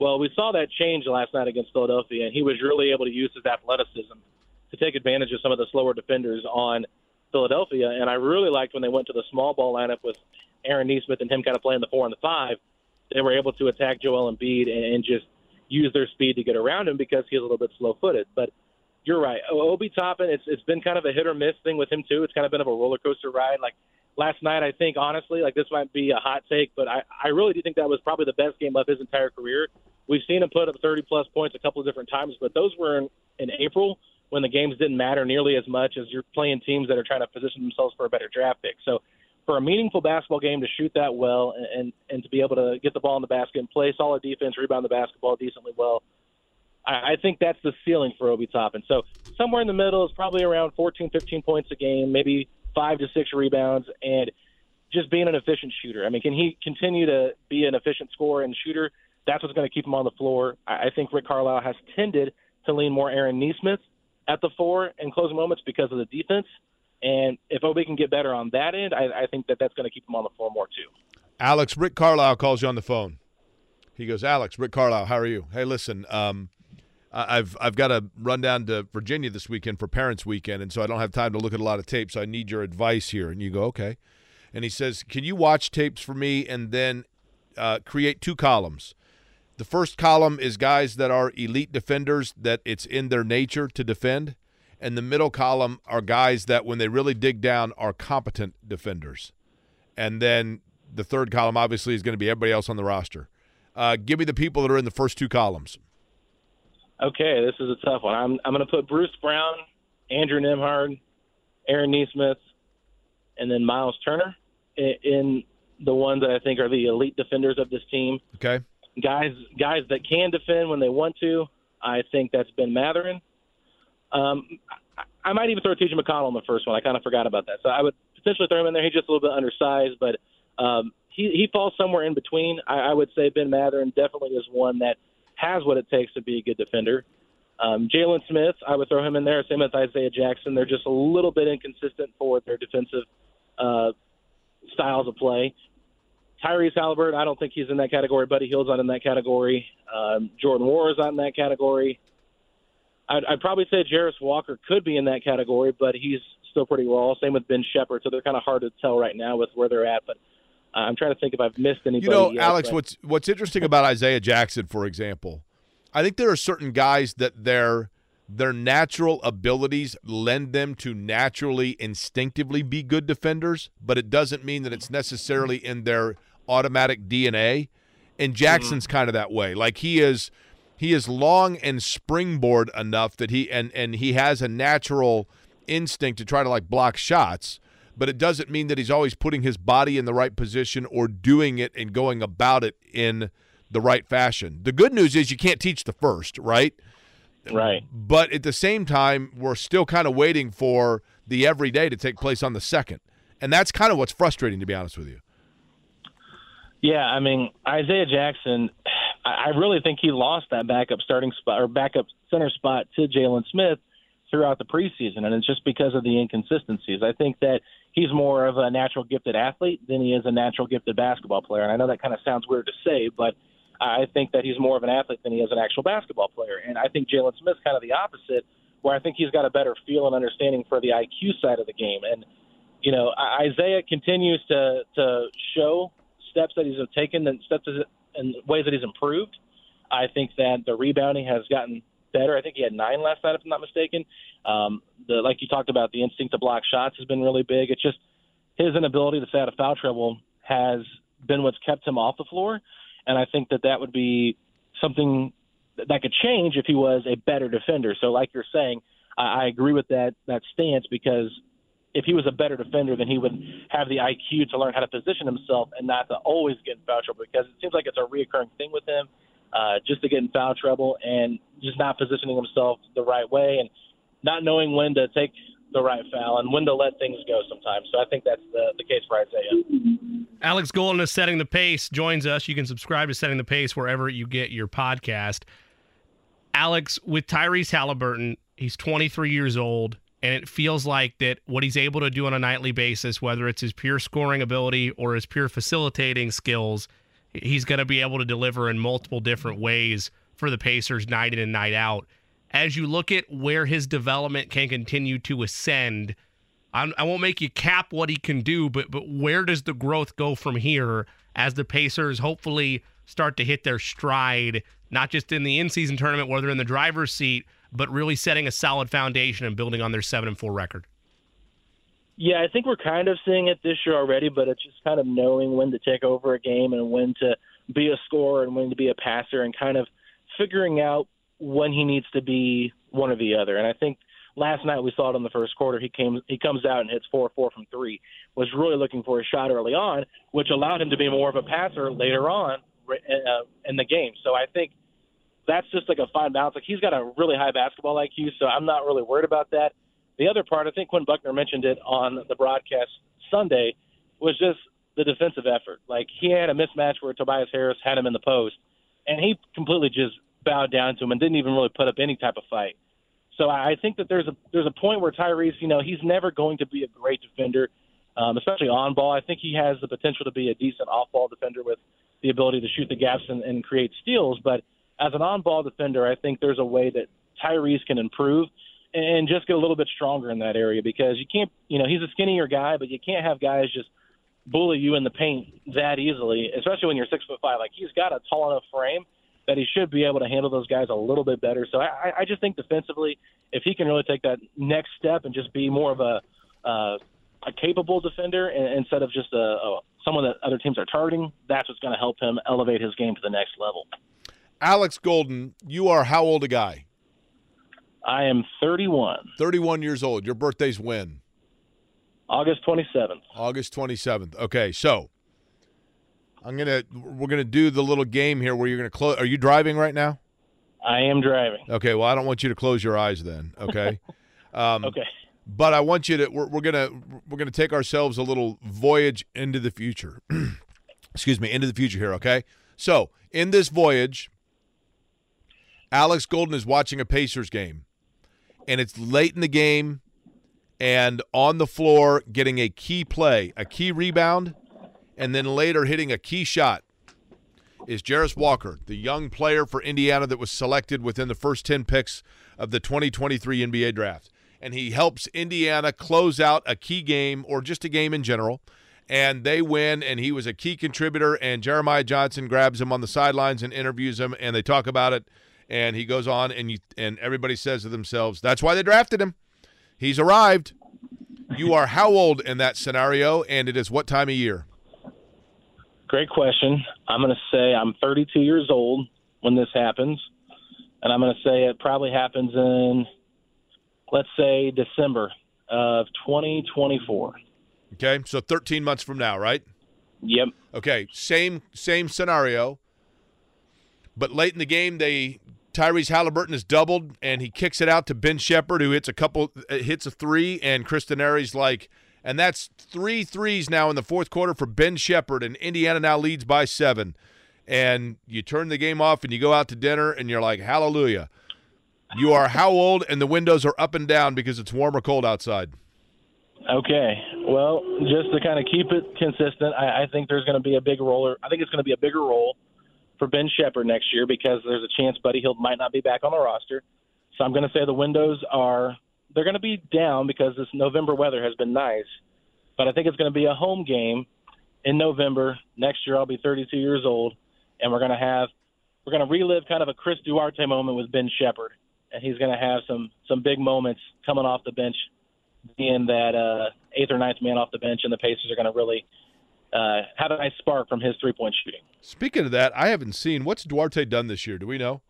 Well, we saw that change last night against Philadelphia, and he was really able to use his athleticism to take advantage of some of the slower defenders on Philadelphia. And I really liked when they went to the small ball lineup with Aaron Nesmith and him kind of playing the four and the five. They were able to attack Joel Embiid and, and just – use their speed to get around him because he's a little bit slow-footed. But you're right. Obi Toppin, it's it's been kind of a hit-or-miss thing with him, too. It's kind of been of a roller coaster ride. Like, last night, I think, honestly, like this might be a hot take, but I, I really do think that was probably the best game of his entire career. We've seen him put up thirty-plus points a couple of different times, but those were in, in April when the games didn't matter nearly as much as you're playing teams that are trying to position themselves for a better draft pick. So for a meaningful basketball game to shoot that well and, and, and to be able to get the ball in the basket and play solid defense, rebound the basketball decently well, I, I think that's the ceiling for Obi Toppin. So somewhere in the middle is probably around fourteen, fifteen points a game, maybe five to six rebounds, and just being an efficient shooter. I mean, can he continue to be an efficient scorer and shooter? That's what's going to keep him on the floor. I, I think Rick Carlisle has tended to lean more Aaron Nesmith at the four in closing moments because of the defense. And if Obi can get better on that end, I, I think that that's going to keep him on the floor more too. Alex, Rick Carlisle calls you on the phone. He goes, Alex, Rick Carlisle, how are you? Hey, listen, um, I've I've got to run down to Virginia this weekend for Parents' Weekend, and so I don't have time to look at a lot of tapes. So I need your advice here. And you go, okay. And he says, can you watch tapes for me and then uh, create two columns? The first column is guys that are elite defenders that it's in their nature to defend. And the middle column are guys that, when they really dig down, are competent defenders. And then the third column, obviously, is going to be everybody else on the roster. Uh, give me the people that are in the first two columns. Okay, this is a tough one. I'm I'm going to put Bruce Brown, Andrew Nembhard, Aaron Nesmith, and then Miles Turner in, in the ones that I think are the elite defenders of this team. Okay. Guys, guys that can defend when they want to. I think that's Ben Matherin. Um, I might even throw T J McConnell in the first one. I kind of forgot about that. So I would potentially throw him in there. He's just a little bit undersized, but um, he, he falls somewhere in between. I, I would say Ben Matherin definitely is one that has what it takes to be a good defender. Um, Jalen Smith, I would throw him in there. Same as Isaiah Jackson. They're just a little bit inconsistent for their defensive uh, styles of play. Tyrese Haliburton, I don't think he's in that category. Buddy Hield's not in that category. Um, Jordan Warren's not in that category. I'd, I'd probably say Jarris Walker could be in that category, but he's still pretty raw. Same with Ben Shepard, so they're kind of hard to tell right now with where they're at. But uh, I'm trying to think if I've missed anybody. You know, yet, Alex, but. what's what's interesting about Isaiah Jackson, for example, I think there are certain guys that their their natural abilities lend them to naturally, instinctively be good defenders, but it doesn't mean that it's necessarily in their automatic D N A. And Jackson's mm-hmm. kind of that way. Like he is. He is long and springboard enough that he and, and he has a natural instinct to try to like block shots, but it doesn't mean that he's always putting his body in the right position or doing it and going about it in the right fashion. The good news is you can't teach the first, right? Right. But at the same time, we're still kind of waiting for the everyday to take place on the second. And that's kind of what's frustrating, to be honest with you. Yeah, I mean, Isaiah Jackson, I really think he lost that backup starting spot or backup center spot to Jalen Smith throughout the preseason, and it's just because of the inconsistencies. I think that he's more of a natural gifted athlete than he is a natural gifted basketball player, and I know that kind of sounds weird to say, but I think that he's more of an athlete than he is an actual basketball player, and I think Jalen Smith's kind of the opposite, where I think he's got a better feel and understanding for the I Q side of the game. And, you know, Isaiah continues to to show steps that he's taken and steps and ways that he's improved. I think that the rebounding has gotten better. I think he had nine last night, if I'm not mistaken. Um, the like you talked about, the instinct to block shots has been really big. It's just his inability to stay out of foul trouble has been what's kept him off the floor, and I think that that would be something that could change if he was a better defender. So like you're saying, I, I agree with that that stance, because if he was a better defender, then he would have the I Q to learn how to position himself and not to always get in foul trouble, because it seems like it's a reoccurring thing with him, uh, just to get in foul trouble and just not positioning himself the right way and not knowing when to take the right foul and when to let things go sometimes. So I think that's the, the case for Isaiah. Alex Golden is Setting the Pace, joins us. You can subscribe to Setting the Pace wherever you get your podcast. Alex, with Tyrese Haliburton, he's twenty-three years old. And it feels like that what he's able to do on a nightly basis, whether it's his pure scoring ability or his pure facilitating skills, he's going to be able to deliver in multiple different ways for the Pacers night in and night out. As you look at where his development can continue to ascend, I'm, I won't make you cap what he can do, but but where does the growth go from here as the Pacers hopefully start to hit their stride, not just in the in-season tournament where they're in the driver's seat, but really setting a solid foundation and building on their seven and four record? Yeah, I think we're kind of seeing it this year already, but it's just kind of knowing when to take over a game and when to be a scorer and when to be a passer and kind of figuring out when he needs to be one or the other. And I think last night we saw it in the first quarter. He came, he comes out and hits four or four from three, was really looking for a shot early on, which allowed him to be more of a passer later on uh, in the game. So I think that's just like a fine balance. Like, he's got a really high basketball I Q, so I'm not really worried about that. The other part, I think Quinn Buckner mentioned it on the broadcast Sunday, was just the defensive effort. Like, he had a mismatch where Tobias Harris had him in the post, and he completely just bowed down to him and didn't even really put up any type of fight. So I think that there's a there's a point where Tyrese, you know, he's never going to be a great defender, um, especially on ball. I think he has the potential to be a decent off-ball defender with the ability to shoot the gaps and, and create steals, but as an on-ball defender, I think there's a way that Tyrese can improve and just get a little bit stronger in that area, because you can't, you know, he's a skinnier guy, but you can't have guys just bully you in the paint that easily, especially when you're six foot five. Like, he's got a tall enough frame that he should be able to handle those guys a little bit better. So I, I just think defensively, if he can really take that next step and just be more of a uh, a capable defender instead of just a, a someone that other teams are targeting, that's what's going to help him elevate his game to the next level. Alex Golden, you are how old a guy? I am thirty-one. thirty-one years old. Your birthday's when? August twenty-seventh. August twenty-seventh. Okay, so I'm gonna we're gonna do the little game here where you're gonna close. Are you driving right now? I am driving. Okay. Well, I don't want you to close your eyes then. Okay. um, okay. But I want you to. We're, we're gonna we're gonna take ourselves a little voyage into the future. Excuse me, into the future here. Okay. So in this voyage, Alex Golden is watching a Pacers game, and it's late in the game and on the floor getting a key play, a key rebound, and then later hitting a key shot is Jarris Walker, the young player for Indiana that was selected within the first ten picks of the twenty twenty-three N B A draft. And he helps Indiana close out a key game, or just a game in general, and they win, and he was a key contributor, and Jeremiah Johnson grabs him on the sidelines and interviews him, and they talk about it. And he goes on, and you, and everybody says to themselves, that's why they drafted him. He's arrived. You are how old in that scenario, and it is what time of year? Great question. I'm going to say I'm thirty-two years old when this happens, and I'm going to say it probably happens in, let's say, December of twenty twenty-four. Okay, so thirteen months from now, right? Yep. Okay, same same scenario, but late in the game they – Tyrese Haliburton is doubled, and he kicks it out to Ben Shepherd, who hits a couple, hits a three, and Chris Denari's like, and that's three threes now in the fourth quarter for Ben Shepherd, and Indiana now leads by seven. And you turn the game off, and you go out to dinner, and you're like, hallelujah. You are how old, and the windows are up and down because it's warm or cold outside. Okay. Well, just to kind of keep it consistent, I, I think there's going to be a big roller. I think it's going to be a bigger role for Ben Shepherd next year because there's a chance Buddy Hield might not be back on the roster. So I'm going to say the windows are – they're going to be down because this November weather has been nice. But I think it's going to be a home game in November. Next year I'll be thirty-two years old, and we're going to have – we're going to relive kind of a Chris Duarte moment with Ben Shepherd. And he's going to have some some big moments coming off the bench, being that uh, eighth or ninth man off the bench, and the Pacers are going to really uh, have a nice spark from his three-point shooting. Speaking of that, I haven't seen – what's Duarte done this year? Do we know?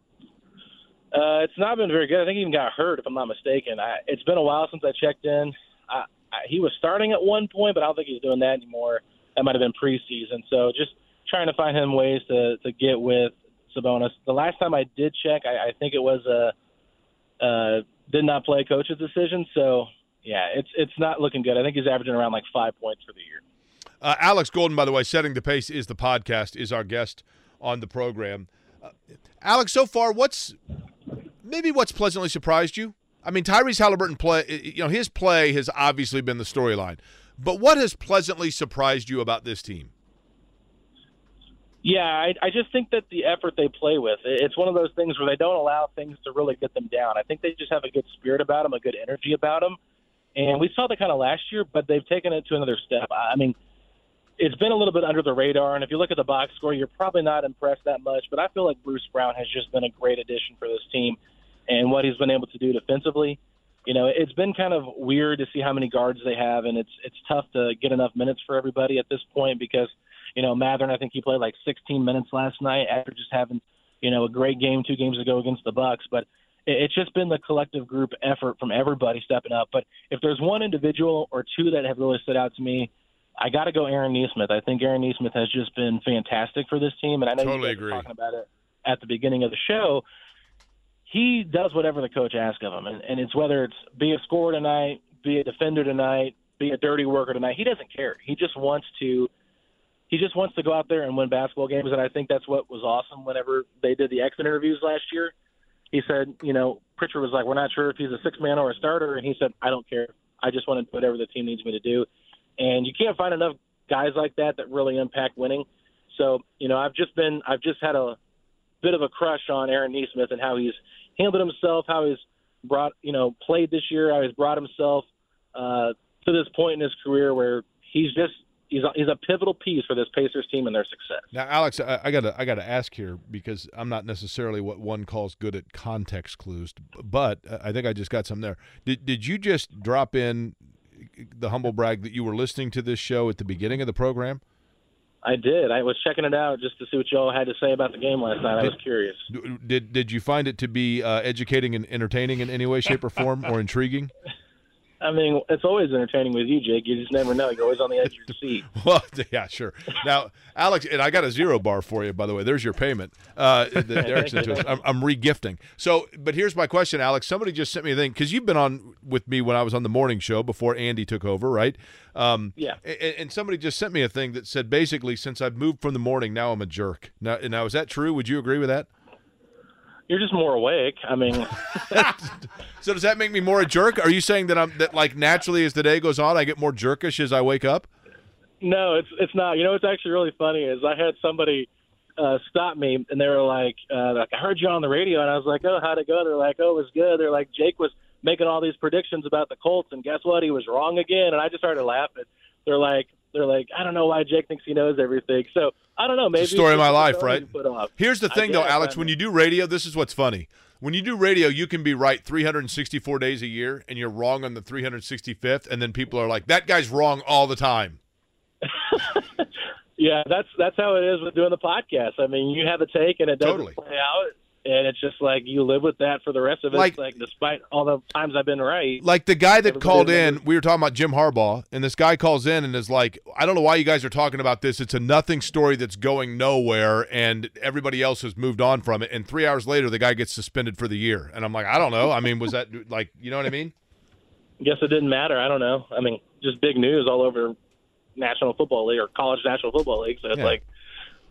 Uh, it's not been very good. I think he even got hurt, if I'm not mistaken. I, it's been a while since I checked in. I, I, he was starting at one point, but I don't think he's doing that anymore. That might have been preseason. So just trying to find him ways to, to get with Sabonis. The last time I did check, I, I think it was a – Uh, did not play coach's decision, so yeah, it's it's not looking good. I think he's averaging around like five points for the year. Uh, Alex Golden, by the way, Setting the Pace is the podcast, is our guest on the program. Uh, Alex, so far, what's maybe what's pleasantly surprised you? I mean, Tyrese Haliburton play, you know, his play has obviously been the storyline, but what has pleasantly surprised you about this team? Yeah, I, I just think that the effort they play with, it's one of those things where they don't allow things to really get them down. I think they just have a good spirit about them, a good energy about them. And we saw that kind of last year, but they've taken it to another step. I mean, it's been a little bit under the radar, and if you look at the box score, you're probably not impressed that much. But I feel like Bruce Brown has just been a great addition for this team and what he's been able to do defensively. You know, it's been kind of weird to see how many guards they have, and it's it's tough to get enough minutes for everybody at this point because – You know, Matherin, I think he played like sixteen minutes last night after just having, you know, a great game two games ago against the Bucks. But it's just been the collective group effort from everybody stepping up. But if there's one individual or two that have really stood out to me, I got to go Aaron Nesmith. I think Aaron Nesmith has just been fantastic for this team. And I know totally you guys agree. Were talking about it at the beginning of the show. He does whatever the coach asks of him. And, and it's whether it's be a scorer tonight, be a defender tonight, be a dirty worker tonight. He doesn't care. He just wants to – He just wants to go out there and win basketball games, and I think that's what was awesome whenever they did the exit interviews last year. He said, you know, Pritchard was like, we're not sure if he's a six-man or a starter, and he said, I don't care. I just want to do whatever the team needs me to do. And you can't find enough guys like that that really impact winning. So, you know, I've just been – I've just had a bit of a crush on Aaron Nesmith and how he's handled himself, how he's brought – you know, played this year, how he's brought himself uh, to this point in his career where he's just – He's a, he's a pivotal piece for this Pacers team and their success. Now, Alex, I, I gotta I gotta ask here because I'm not necessarily what one calls good at context clues, but I think I just got some there. Did did you just drop in the humble brag that you were listening to this show at the beginning of the program? I did. I was checking it out just to see what y'all had to say about the game last night. Did, I was curious. Did did you find it to be uh, educating and entertaining in any way, shape, or form, or intriguing? I mean, it's always entertaining with you, Jake. You just never know. You're always on the edge of your seat. Well, yeah, sure. Now, Alex, and I got a zero bar for you, by the way. There's your payment. Uh, the I'm, I'm re-gifting. So, but here's my question, Alex. Somebody just sent me a thing, because you've been on with me when I was on the morning show before Andy took over, right? Um, yeah. And, and somebody just sent me a thing that said, basically, since I've moved from the morning, now I'm a jerk. Now, now is that true? Would you agree with that? You're just more awake. I mean, so does that make me more a jerk? Are you saying that I'm that like naturally as the day goes on, I get more jerkish as I wake up? No, it's it's not. You know, what's actually really funny is I had somebody uh, stop me and they were like, uh, "Like I heard you on the radio," and I was like, "Oh, how'd it go?" They're like, "Oh, it was good." They're like, "Jake was making all these predictions about the Colts, and guess what? He was wrong again." And I just started laughing. They're like. They're like, I don't know why Jake thinks he knows everything. So, I don't know. Maybe it's the story of my life, right? Here's the thing, though, Alex. When you do radio, this is what's funny. When you do radio, you can be right three hundred sixty-four days a year, and you're wrong on the three hundred sixty-fifth, and then people are like, that guy's wrong all the time. Yeah, that's that's how it is with doing the podcast. I mean, you have a take, and it doesn't totally play out. And it's just like you live with that for the rest of it. Like, like despite all the times I've been right. Like the guy that called in, we were talking about Jim Harbaugh, and this guy calls in and is like, I don't know why you guys are talking about this. It's a nothing story that's going nowhere, and everybody else has moved on from it. And three hours later, the guy gets suspended for the year. And I'm like, I don't know. I mean, was that like, you know what I mean? Guess it didn't matter. I don't know. I mean, just big news all over National Football League or College National Football League. So it's yeah. like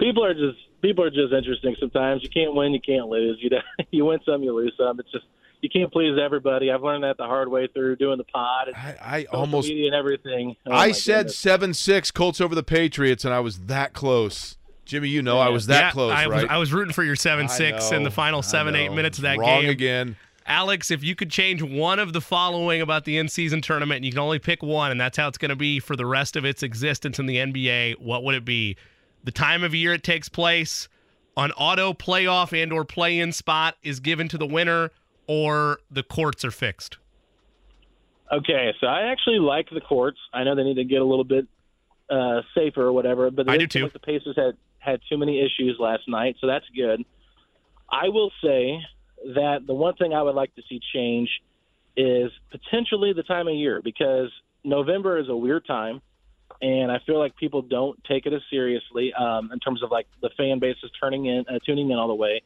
people are just – People are just interesting sometimes. You can't win, you can't lose. You you win some, you lose some. It's just you can't please everybody. I've learned that the hard way through doing the pod and I, I almost, media and everything. Oh, I said seven six Colts over the Patriots, and I was that close. Jimmy, you know yeah. I was that yeah, close, I right? Was, I was rooting for your seven six in the final seven, eight minutes of that Wrong game. Wrong again. Alex, if you could change one of the following about the in-season tournament, and you can only pick one, and that's how it's going to be for the rest of its existence in the N B A, what would it be? The time of year it takes place, an auto playoff and or play-in spot is given to the winner, or the courts are fixed? Okay, so I actually like the courts. I know they need to get a little bit uh, safer or whatever, but I do too. Like the Pacers had, had too many issues last night, so that's good. I will say that the one thing I would like to see change is potentially the time of year, because November is a weird time. And I feel like people don't take it as seriously um, in terms of, like, the fan base is turning in, uh, tuning in all the way.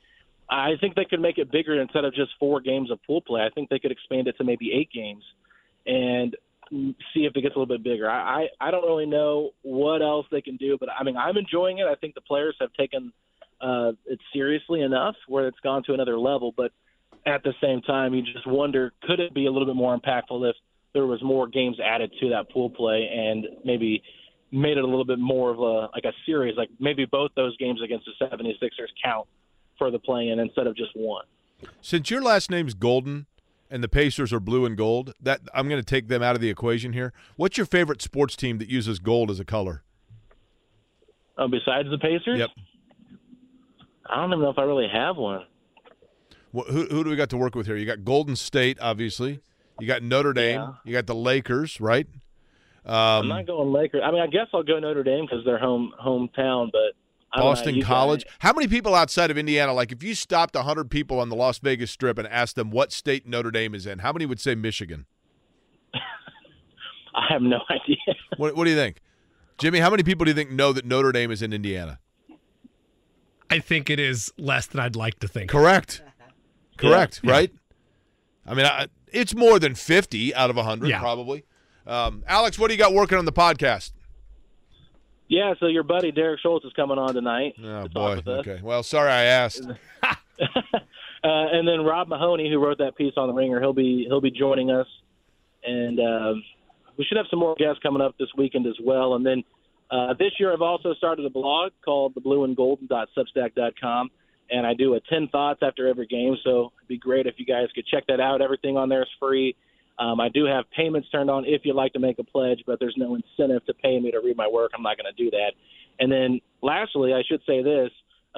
I think they could make it bigger instead of just four games of pool play. I think they could expand it to maybe eight games and see if it gets a little bit bigger. I, I, I don't really know what else they can do, but, I mean, I'm enjoying it. I think the players have taken uh, it seriously enough where it's gone to another level. But at the same time, you just wonder, could it be a little bit more impactful if there was more games added to that pool play and maybe made it a little bit more of a like a series, like maybe both those games against the seventy-sixers count for the play-in instead of just one. Since your last name's Golden and the Pacers are blue and gold, that I'm going to take them out of the equation here. What's your favorite sports team that uses gold as a color? Oh, besides the Pacers? Yep. I don't even know if I really have one. Well, who, who do we got to work with here? You got Golden State, obviously. You got Notre Dame. Yeah. You got the Lakers, right? Um, I'm not going Lakers. I mean, I guess I'll go Notre Dame because they're home hometown. But I don't Boston know, College. How many people outside of Indiana? Like, if you stopped one hundred people on the Las Vegas Strip and asked them what state Notre Dame is in, how many would say Michigan? I have no idea. What, what do you think, Jimmy? How many people do you think know that Notre Dame is in Indiana? I think it is less than I'd like to think. Correct. Correct. Yeah. Right. I mean, I. It's more than fifty out of one hundred, yeah. probably. Um, Alex, what do you got working on the podcast? Yeah, so your buddy Derek Schultz is coming on tonight. Oh, to boy. Okay. Well, sorry I asked. uh, and then Rob Mahoney, who wrote that piece on The Ringer, he'll be he'll be joining us. And uh, we should have some more guests coming up this weekend as well. And then uh, this year I've also started a blog called the blue and golden dot substack dot com. And I do a ten thoughts after every game, so it'd be great if you guys could check that out. Everything on there is free. Um, I do have payments turned on if you'd like to make a pledge, but there's no incentive to pay me to read my work. I'm not going to do that. And then lastly, I should say this.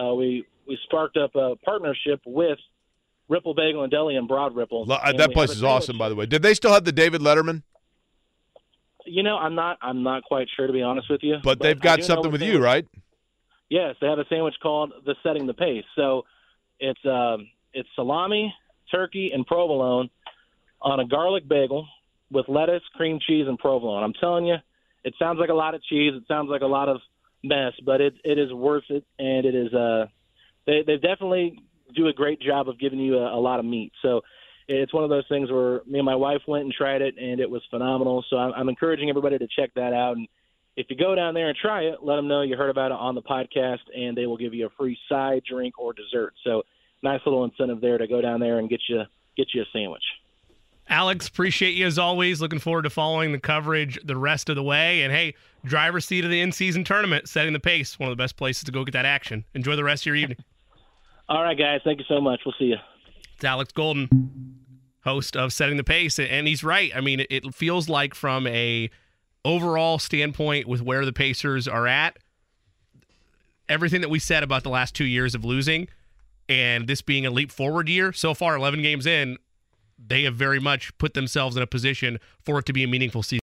Uh, we, we sparked up a partnership with Ripple Bagel and Deli in Broad Ripple. L- that place is awesome, by the way. Did they still have the David Letterman? You know, I'm not I'm not quite sure, to be honest with you. But, but they've got something with you, right? Yes, they have a sandwich called the Setting the Pace. So it's um, it's salami, turkey, and provolone on a garlic bagel with lettuce, cream cheese, and provolone. I'm telling you, it sounds like a lot of cheese. It sounds like a lot of mess, but it it is worth it, and it is uh, they they definitely do a great job of giving you a, a lot of meat. So it's one of those things where me and my wife went and tried it, and it was phenomenal. So I'm, I'm encouraging everybody to check that out. And if you go down there and try it, let them know you heard about it on the podcast, and they will give you a free side, drink, or dessert. So nice little incentive there to go down there and get you get you a sandwich. Alex, appreciate you as always. Looking forward to following the coverage the rest of the way. And, hey, driver's seat of the in-season tournament, Setting the Pace, one of the best places to go get that action. Enjoy the rest of your evening. All right, guys. Thank you so much. We'll see you. It's Alex Golden, host of Setting the Pace. And he's right. I mean, it feels like from a – overall standpoint with where the Pacers are at, everything that we said about the last two years of losing and this being a leap forward year, so far eleven games in, they have very much put themselves in a position for it to be a meaningful season.